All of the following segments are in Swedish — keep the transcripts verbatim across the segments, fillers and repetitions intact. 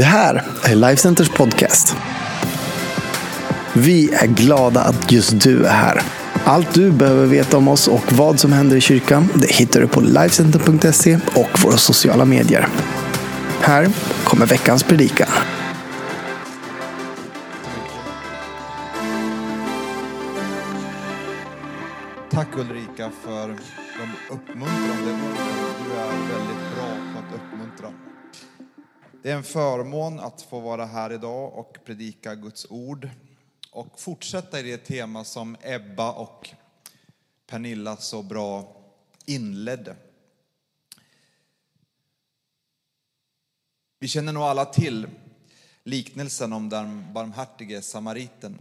Det här är Lifecenters podcast. Vi är glada att just du är här. Allt du behöver veta om oss och vad som händer i kyrkan, det hittar du på lifecenter punkt se och våra sociala medier. Här kommer veckans predikan. Tack Ulrika för de uppmuntrande orden. Du är väldigt bra på att uppmuntra. Det är en förmån att få vara här idag och predika Guds ord. Och fortsätta i det tema som Ebba och Pernilla så bra inledde. Vi känner nog alla till liknelsen om den barmhärtige samariten.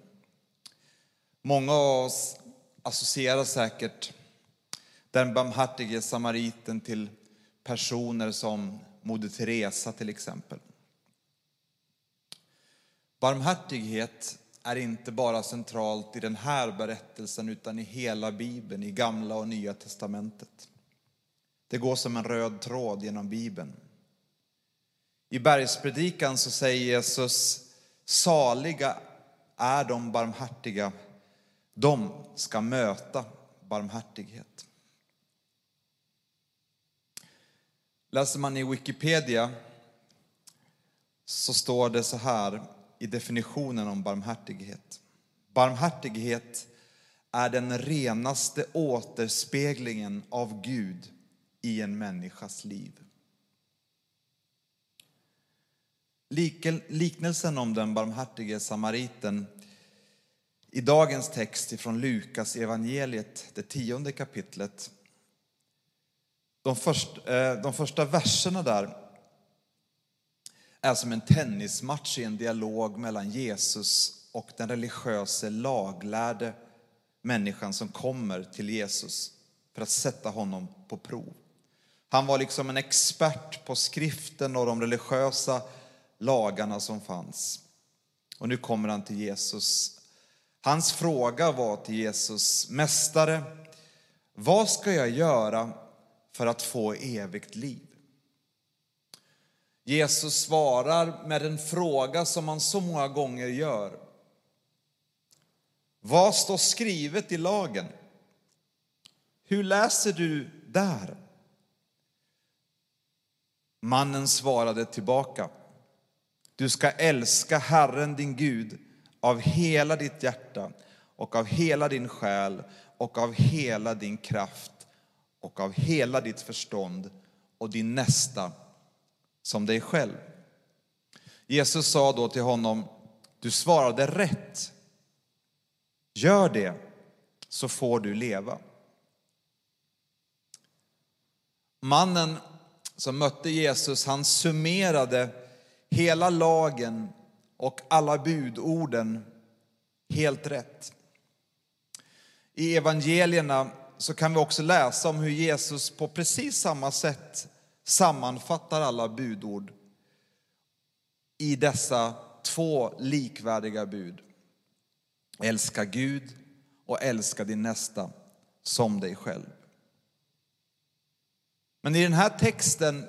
Många av oss associerar säkert den barmhärtige samariten till personer som Moder Teresa till exempel. Barmhärtighet är inte bara centralt i den här berättelsen utan i hela Bibeln, i Gamla och Nya testamentet. Det går som en röd tråd genom Bibeln. I bergspredikan så säger Jesus: saliga är de barmhärtiga, de ska möta barmhärtighet. Läser man i Wikipedia så står det så här i definitionen om barmhärtighet. Barmhärtighet är den renaste återspeglingen av Gud i en människas liv. Liknelsen om den barmhärtige samariten i dagens text ifrån Lukas evangeliet, det tionde kapitlet. De första, de första verserna där är som en tennismatch i en dialog mellan Jesus och den religiöse laglärde människan som kommer till Jesus för att sätta honom på prov. Han var liksom en expert på skriften och de religiösa lagarna som fanns. Och nu kommer han till Jesus. Hans fråga var till Jesus: mästare, vad ska jag göra för att få evigt liv? Jesus svarar med en fråga som han så många gånger gör. Vad står skrivet i lagen? Hur läser du där? Mannen svarade tillbaka: du ska älska Herren din Gud av hela ditt hjärta och av hela din själ och av hela din kraft och av hela ditt förstånd och din nästa som dig själv. Jesus sa då till honom: du svarade rätt. Gör det så får du leva. Mannen som mötte Jesus, han summerade hela lagen och alla budorden helt rätt. I evangelierna så kan vi också läsa om hur Jesus på precis samma sätt sammanfattar alla budord i dessa två likvärdiga bud. Älska Gud och älska din nästa som dig själv. Men i den här texten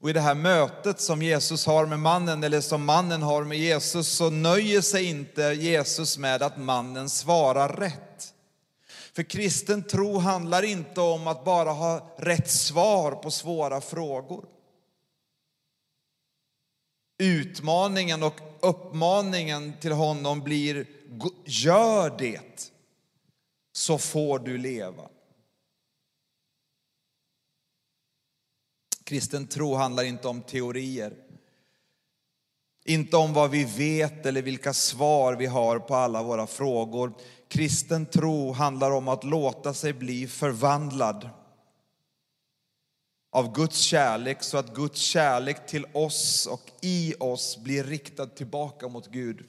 och i det här mötet som Jesus har med mannen, eller som mannen har med Jesus, så nöjer sig inte Jesus med att mannen svarar rätt. För kristen tro handlar inte om att bara ha rätt svar på svåra frågor. Utmaningen och uppmaningen till honom blir: gör det så får du leva. Kristen tro handlar inte om teorier. Inte om vad vi vet eller vilka svar vi har på alla våra frågor. Kristen tro handlar om att låta sig bli förvandlad av Guds kärlek, så att Guds kärlek till oss och i oss blir riktad tillbaka mot Gud.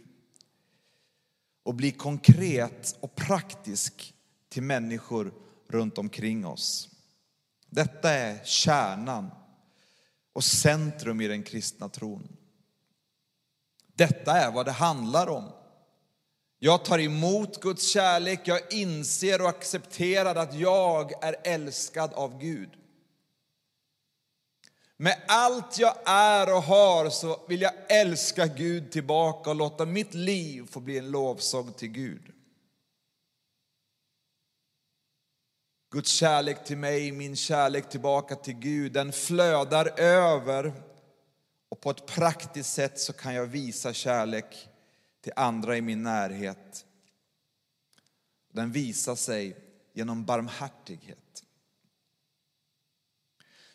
Och blir konkret och praktisk till människor runt omkring oss. Detta är kärnan och centrum i den kristna tron. Detta är vad det handlar om. Jag tar emot Guds kärlek. Jag inser och accepterar att jag är älskad av Gud. Med allt jag är och har så vill jag älska Gud tillbaka och låta mitt liv få bli en lovsång till Gud. Guds kärlek till mig, min kärlek tillbaka till Gud, den flödar över. Och på ett praktiskt sätt så kan jag visa kärlek till andra i min närhet. Den visar sig genom barmhärtighet.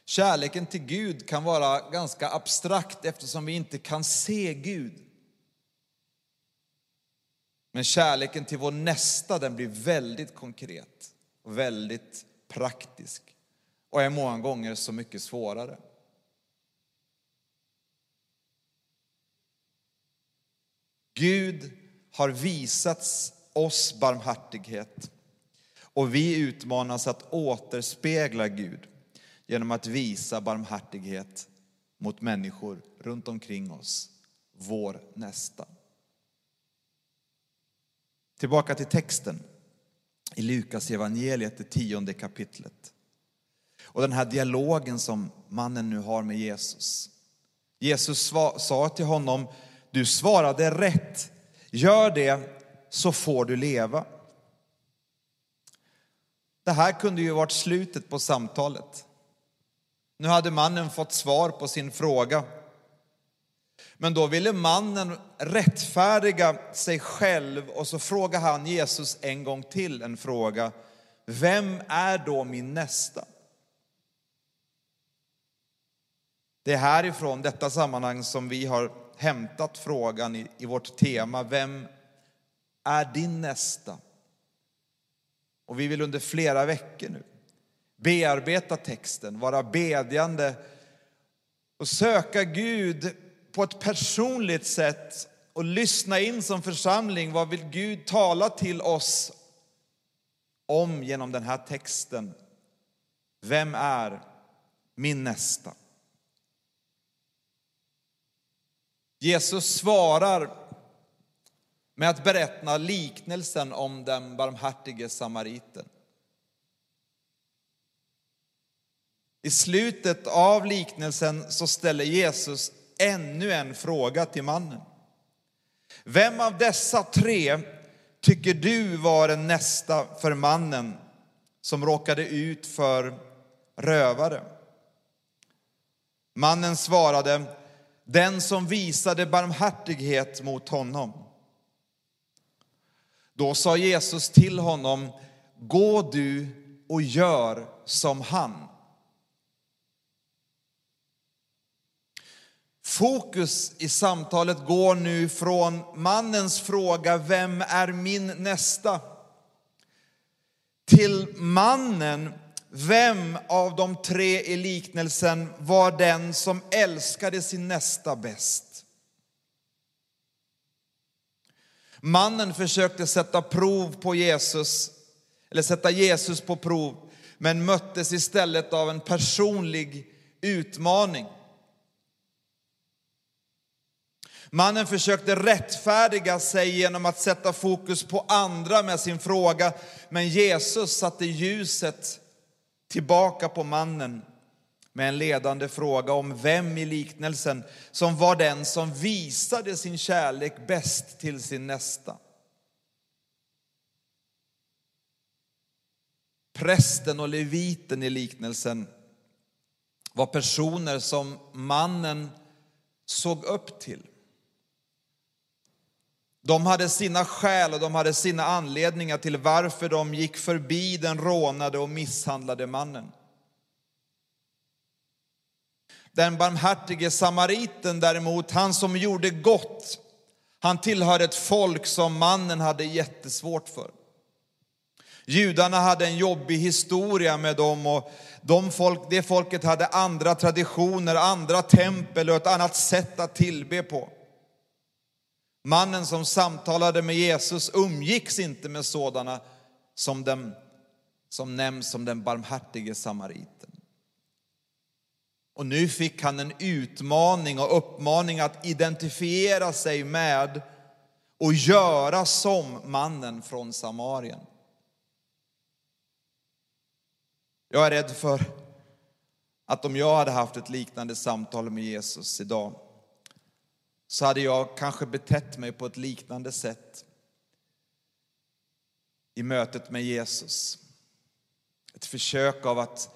Kärleken till Gud kan vara ganska abstrakt eftersom vi inte kan se Gud. Men kärleken till vår nästa, den blir väldigt konkret och väldigt praktisk. Och är många gånger så mycket svårare. Gud har visat oss barmhärtighet. Och vi utmanas att återspegla Gud genom att visa barmhärtighet mot människor runt omkring oss, vår nästa. Tillbaka till texten i Lukas evangeliet, det tionde kapitlet. Och den här dialogen som mannen nu har med Jesus. Jesus sa till honom, du svarade rätt, gör det så får du leva. Det här kunde ju varit slutet på samtalet. Nu hade mannen fått svar på sin fråga. Men då ville mannen rättfärdiga sig själv och så frågar han Jesus en gång till en fråga. Vem är då min nästa? Det är härifrån detta sammanhang som vi har hämtat frågan i, i vårt tema. Vem är din nästa? Och vi vill under flera veckor nu bearbeta texten, vara bedjande och söka Gud på ett personligt sätt och lyssna in som församling. Vad vill Gud tala till oss om genom den här texten? Vem är min nästa? Jesus svarar med att berätta liknelsen om den barmhärtige samariten. I slutet av liknelsen så ställer Jesus ännu en fråga till mannen. Vem av dessa tre tycker du var den nästa för mannen som råkade ut för rövare? Mannen svarade, den som visade barmhärtighet mot honom. Då sa Jesus till honom, gå du och gör som han. Fokus i samtalet går nu från mannens fråga, vem är min nästa? Till mannen, vem av de tre i liknelsen var den som älskade sin nästa bäst? Mannen försökte sätta prov på Jesus, eller sätta Jesus på prov, men möttes istället av en personlig utmaning. Mannen försökte rättfärdiga sig genom att sätta fokus på andra med sin fråga, men Jesus satte ljuset tillbaka på mannen med en ledande fråga om vem i liknelsen som var den som visade sin kärlek bäst till sin nästa. Prästen och leviten i liknelsen var personer som mannen såg upp till. De hade sina skäl och de hade sina anledningar till varför de gick förbi den rånade och misshandlade mannen. Den barmhärtige samariten däremot, han som gjorde gott, han tillhörde ett folk som mannen hade jättesvårt för. Judarna hade en jobbig historia med dem och de folk, det folket hade andra traditioner, andra tempel och ett annat sätt att tillbe på. Mannen som samtalade med Jesus umgicks inte med sådana som, dem, som nämns som den barmhärtige samariten. Och nu fick han en utmaning och uppmaning att identifiera sig med och göra som mannen från Samarien. Jag är rädd för att om jag hade haft ett liknande samtal med Jesus idag, så hade jag kanske betett mig på ett liknande sätt i mötet med Jesus. Ett försök av att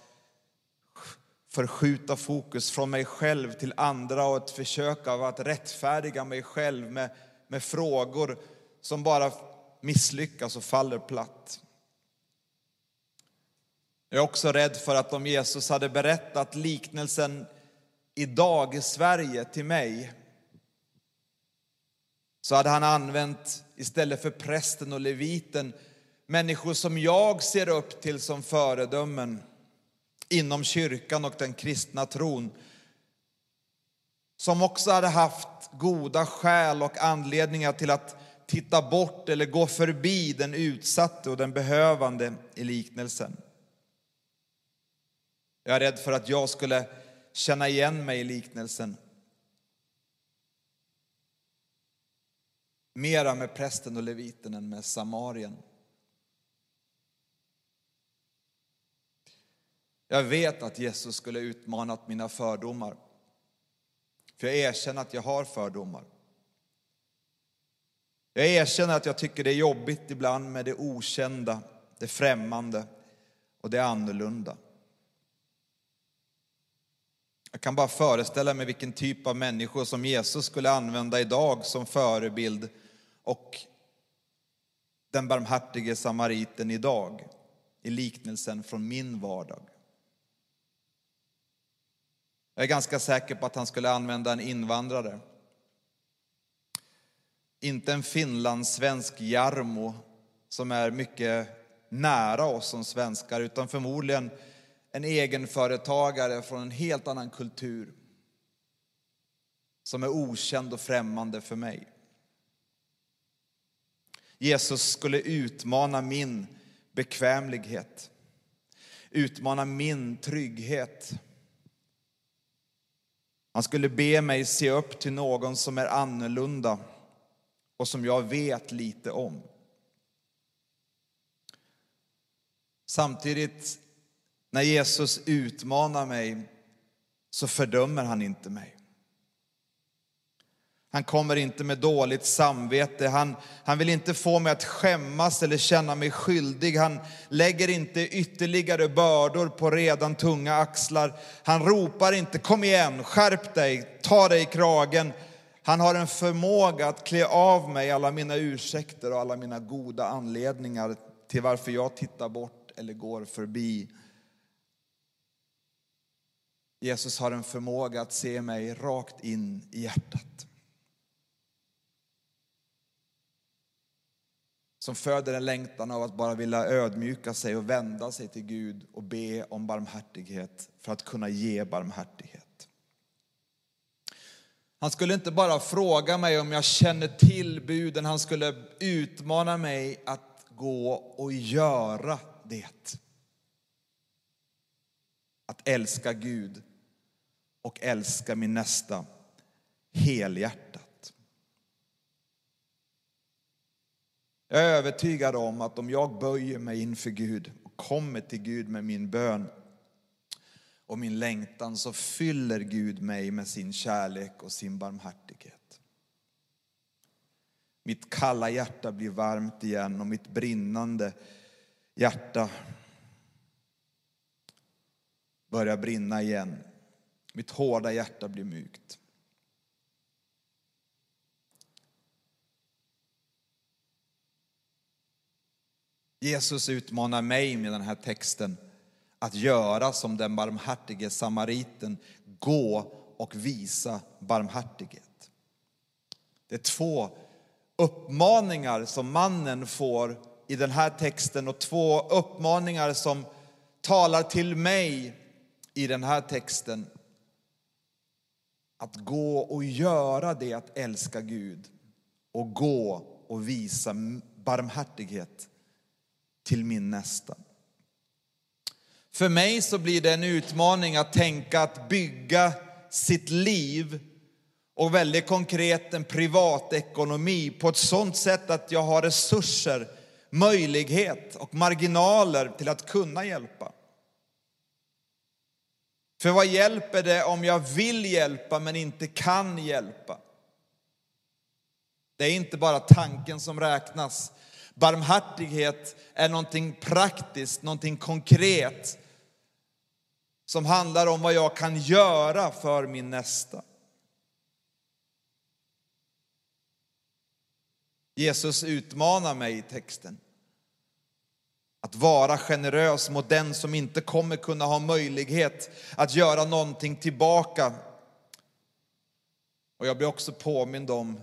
förskjuta fokus från mig själv till andra och ett försök av att rättfärdiga mig själv med, med frågor som bara misslyckas och faller platt. Jag är också rädd för att om Jesus hade berättat liknelsen idag i Sverige till mig, så hade han använt istället för prästen och leviten människor som jag ser upp till som föredömen inom kyrkan och den kristna tron, som också hade haft goda skäl och anledningar till att titta bort eller gå förbi den utsatte och den behövande i liknelsen. Jag är rädd för att jag skulle känna igen mig i liknelsen. Mera med prästen och leviten än med samarien. Jag vet att Jesus skulle utmanat mina fördomar. För jag erkänner att jag har fördomar. Jag erkänner att jag tycker det är jobbigt ibland med det okända, det främmande och det annorlunda. Jag kan bara föreställa mig vilken typ av människor som Jesus skulle använda idag som förebild och den barmhärtige samariten idag i liknelsen från min vardag. Jag är ganska säker på att han skulle använda en invandrare. Inte en finlandssvensk Jarmo som är mycket nära oss som svenskar, utan förmodligen en egenföretagare från en helt annan kultur som är okänd och främmande för mig. Jesus skulle utmana min bekvämlighet, utmana min trygghet. Han skulle be mig se upp till någon som är annorlunda och som jag vet lite om. Samtidigt, när Jesus utmanar mig, så fördömer han inte mig. Han kommer inte med dåligt samvete. Han, han vill inte få mig att skämmas eller känna mig skyldig. Han lägger inte ytterligare bördor på redan tunga axlar. Han ropar inte, kom igen, skärp dig, ta dig i kragen. Han har en förmåga att klä av mig alla mina ursäkter och alla mina goda anledningar till varför jag tittar bort eller går förbi. Jesus har en förmåga att se mig rakt in i hjärtat. Som föder en längtan av att bara vilja ödmjuka sig och vända sig till Gud och be om barmhärtighet för att kunna ge barmhärtighet. Han skulle inte bara fråga mig om jag känner till buden, han skulle utmana mig att gå och göra det. Att älska Gud och älska min nästa helhjärtat. Jag är övertygad om att om jag böjer mig inför Gud och kommer till Gud med min bön och min längtan, så fyller Gud mig med sin kärlek och sin barmhärtighet. Mitt kalla hjärta blir varmt igen och mitt brinnande hjärta börjar brinna igen. Mitt hårda hjärta blir mjukt. Jesus utmanar mig med den här texten att göra som den barmhärtige samariten, gå och visa barmhärtighet. Det är två uppmaningar som mannen får i den här texten och två uppmaningar som talar till mig i den här texten. Att gå och göra det, att älska Gud. Och gå och visa barmhärtighet till min nästa. För mig så blir det en utmaning att tänka, att bygga sitt liv och väldigt konkret en privatekonomi på ett sådant sätt att jag har resurser, möjlighet och marginaler till att kunna hjälpa. För vad hjälper det om jag vill hjälpa men inte kan hjälpa? Det är inte bara tanken som räknas. Barmhärtighet är någonting praktiskt, någonting konkret som handlar om vad jag kan göra för min nästa. Jesus utmanar mig i texten att vara generös mot den som inte kommer kunna ha möjlighet att göra någonting tillbaka. Och jag blir också påmind om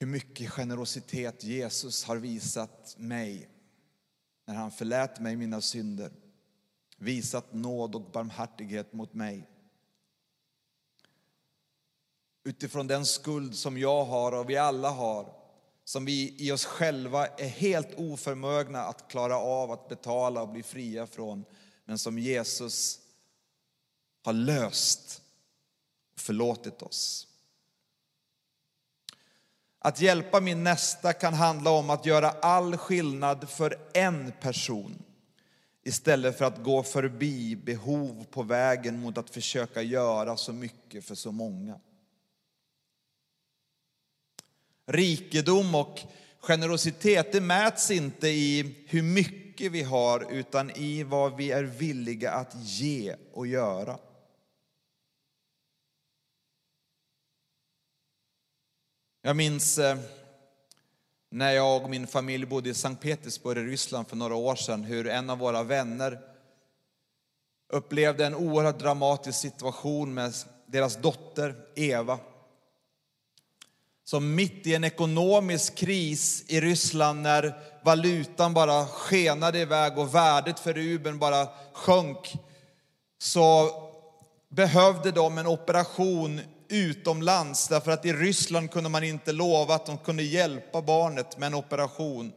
hur mycket generositet Jesus har visat mig när han förlät mig mina synder, visat nåd och barmhärtighet mot mig. Utifrån den skuld som jag har och vi alla har, som vi i oss själva är helt oförmögna att klara av att betala och bli fria från, men som Jesus har löst och förlåtit oss. Att hjälpa min nästa kan handla om att göra all skillnad för en person istället för att gå förbi behov på vägen mot att försöka göra så mycket för så många. Rikedom och generositet, det mäts inte i hur mycket vi har utan i vad vi är villiga att ge och göra. Jag minns när jag och min familj bodde i Sankt Petersburg i Ryssland för några år sedan, hur en av våra vänner upplevde en oerhört dramatisk situation med deras dotter Eva, som mitt i en ekonomisk kris i Ryssland, när valutan bara skenade iväg och värdet för rubeln bara sjönk, så behövde de en operation utomlands. Därför att i Ryssland kunde man inte lova att de kunde hjälpa barnet med en operation.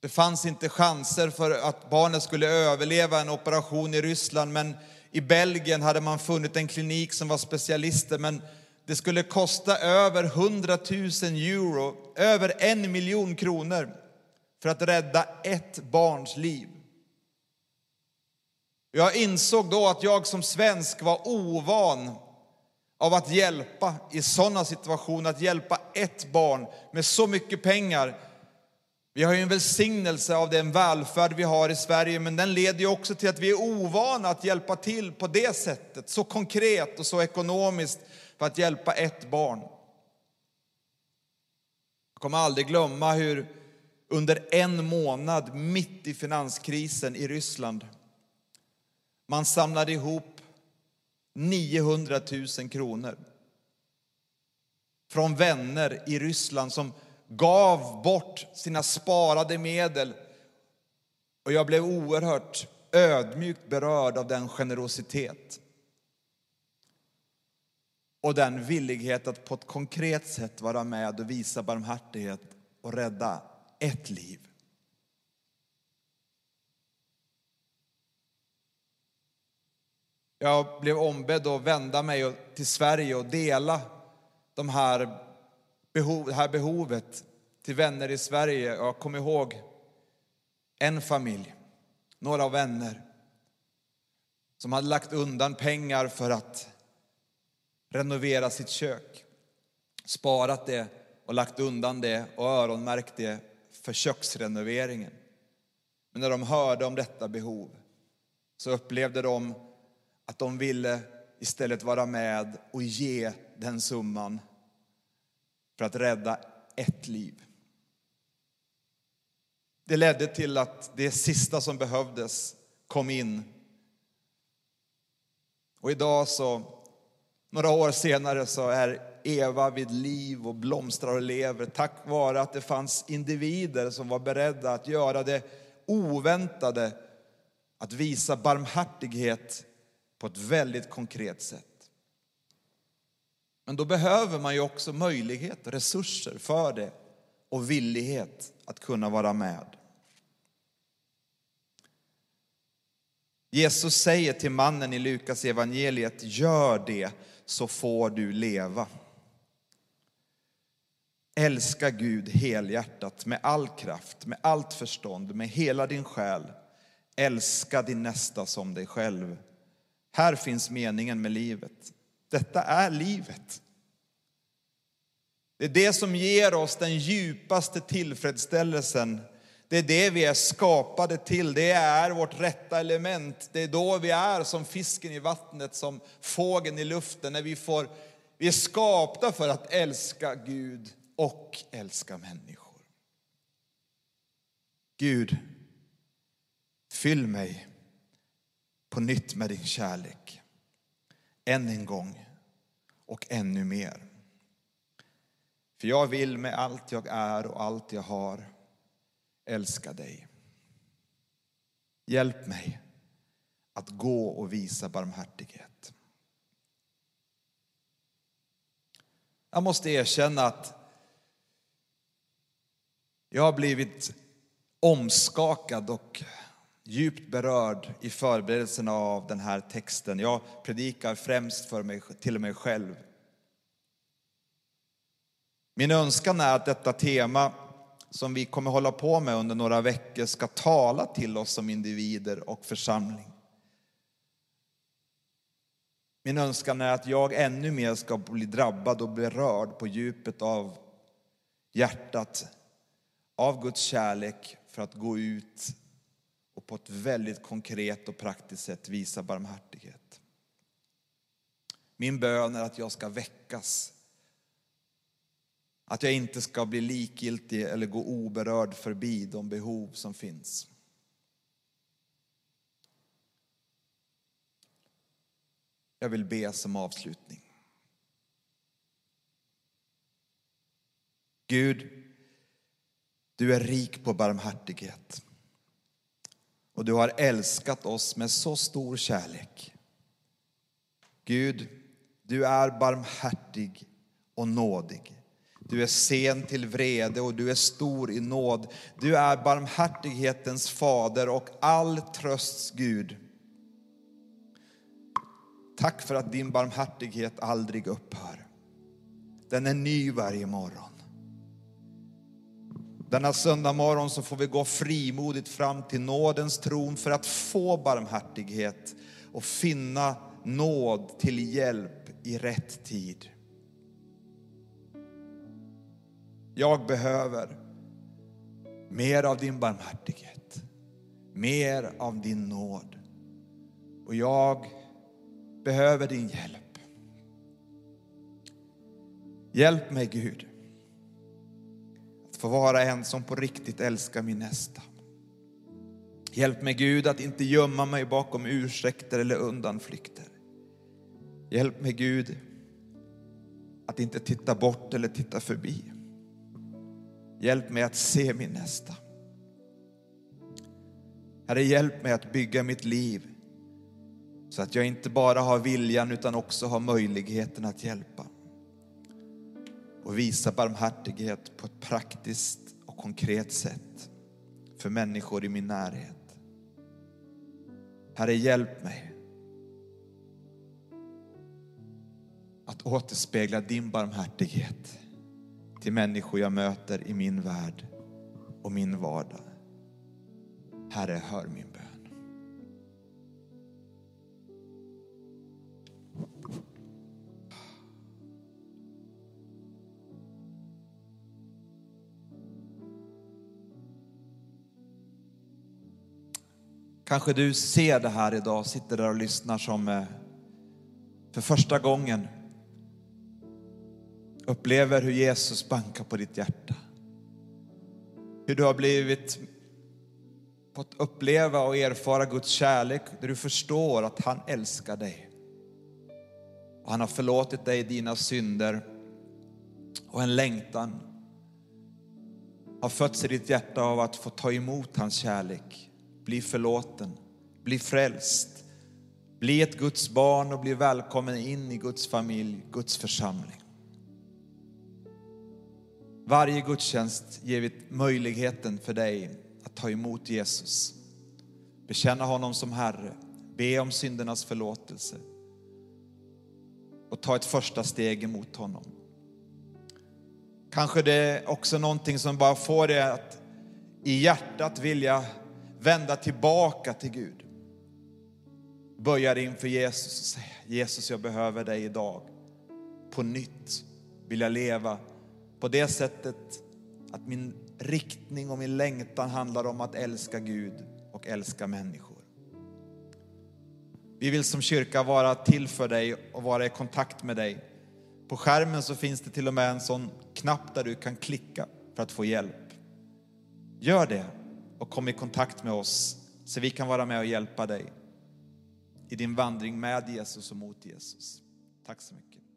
Det fanns inte chanser för att barnet skulle överleva en operation i Ryssland. Men i Belgien hade man funnit en klinik som var specialister, men det skulle kosta över hundratusen euro, över en miljon kronor för att rädda ett barns liv. Jag insåg då att jag som svensk var ovan av att hjälpa i sådana situationer, att hjälpa ett barn med så mycket pengar. Vi har ju en välsignelse av den välfärd vi har i Sverige, men den leder ju också till att vi är ovana att hjälpa till på det sättet, så konkret och så ekonomiskt, för att hjälpa ett barn. Jag kommer aldrig glömma hur under en månad mitt i finanskrisen i Ryssland man samlade ihop niohundratusen kronor från vänner i Ryssland som gav bort sina sparade medel. Och jag blev oerhört ödmjukt berörd av den generositet och den villighet att på ett konkret sätt vara med och visa barmhärtighet och rädda ett liv. Jag blev ombedd att vända mig till Sverige och dela de här behov, det här behovet till vänner i Sverige. Jag kommer ihåg en familj, några vänner, som hade lagt undan pengar för att renovera sitt kök, sparat det och lagt undan det och öronmärkt det för köksrenoveringen. Men när de hörde om detta behov så upplevde de att de ville istället vara med och ge den summan för att rädda ett liv. Det ledde till att det sista som behövdes kom in. Och idag, så några år senare, så är Eva vid liv och blomstrar och lever tack vare att det fanns individer som var beredda att göra det oväntade, att visa barmhärtighet på ett väldigt konkret sätt. Men då behöver man ju också möjlighet, resurser för det och villighet att kunna vara med. Jesus säger till mannen i Lukas evangeliet: gör det så får du leva. Älska Gud helhjärtat, med all kraft, med allt förstånd, med hela din själ. Älska din nästa som dig själv. Här finns meningen med livet. Detta är livet. Det är det som ger oss den djupaste tillfredsställelsen. Det är det vi är skapade till. Det är vårt rätta element. Det är då vi är som fisken i vattnet, som fågeln i luften. När vi, får, vi är skapta för att älska Gud och älska människor. Gud, fyll mig på nytt med din kärlek. Än en gång och ännu mer. För jag vill med allt jag är och allt jag har älska dig. Hjälp mig att gå och visa barmhärtighet. Jag måste erkänna att jag har blivit omskakad och djupt berörd i förberedelserna av den här texten. Jag predikar främst för mig, till mig själv. Min önskan är att detta tema som vi kommer hålla på med under några veckor ska tala till oss som individer och församling. Min önskan är att jag ännu mer ska bli drabbad och berörd på djupet av hjärtat av Guds kärlek för att gå ut och på ett väldigt konkret och praktiskt sätt visa barmhärtighet. Min bön är att jag ska väckas. Att jag inte ska bli likgiltig eller gå oberörd förbi de behov som finns. Jag vill be som avslutning. Gud, du är rik på barmhärtighet. Och du har älskat oss med så stor kärlek. Gud, du är barmhärtig och nådig. Du är sen till vrede och du är stor i nåd. Du är barmhärtighetens fader och all trösts Gud. Tack för att din barmhärtighet aldrig upphör. Den är ny varje morgon. Denna söndag morgon så får vi gå frimodigt fram till nådens tron för att få barmhärtighet och finna nåd till hjälp i rätt tid. Jag behöver mer av din barmhärtighet, mer av din nåd. Och jag behöver din hjälp. Hjälp mig, Gud, att få vara en som på riktigt älskar min nästa. Hjälp mig, Gud, att inte gömma mig bakom ursäkter eller undanflykter. Hjälp mig, Gud, att inte titta bort eller titta förbi. Hjälp mig att se min nästa. Herre, hjälp mig att bygga mitt liv så att jag inte bara har viljan utan också har möjligheten att hjälpa. Och visa barmhärtighet på ett praktiskt och konkret sätt för människor i min närhet. Herre, hjälp mig att återspegla din barmhärtighet till människor jag möter i min värld och min vardag. Herre, hör min bön. Kanske du ser det här idag, sitter där och lyssnar som för första gången upplever hur Jesus bankar på ditt hjärta. Hur du har blivit fått uppleva och erfara Guds kärlek. Där du förstår att han älskar dig. Och han har förlåtit dig dina synder. Och en längtan har fötts i ditt hjärta av att få ta emot hans kärlek. Bli förlåten. Bli frälst. Bli ett Guds barn och bli välkommen in i Guds familj, Guds församling. Varje gudstjänst givit möjligheten för dig att ta emot Jesus. Bekänna honom som Herre. Be om syndernas förlåtelse. Och ta ett första steg emot honom. Kanske det är också någonting som bara får dig att i hjärtat vilja vända tillbaka till Gud. Böja inför Jesus och säga: Jesus, jag behöver dig idag. På nytt vill jag leva på det sättet att min riktning och min längtan handlar om att älska Gud och älska människor. Vi vill som kyrka vara till för dig och vara i kontakt med dig. På skärmen så finns det till och med en sån knapp där du kan klicka för att få hjälp. Gör det och kom i kontakt med oss så vi kan vara med och hjälpa dig i din vandring med Jesus och mot Jesus. Tack så mycket.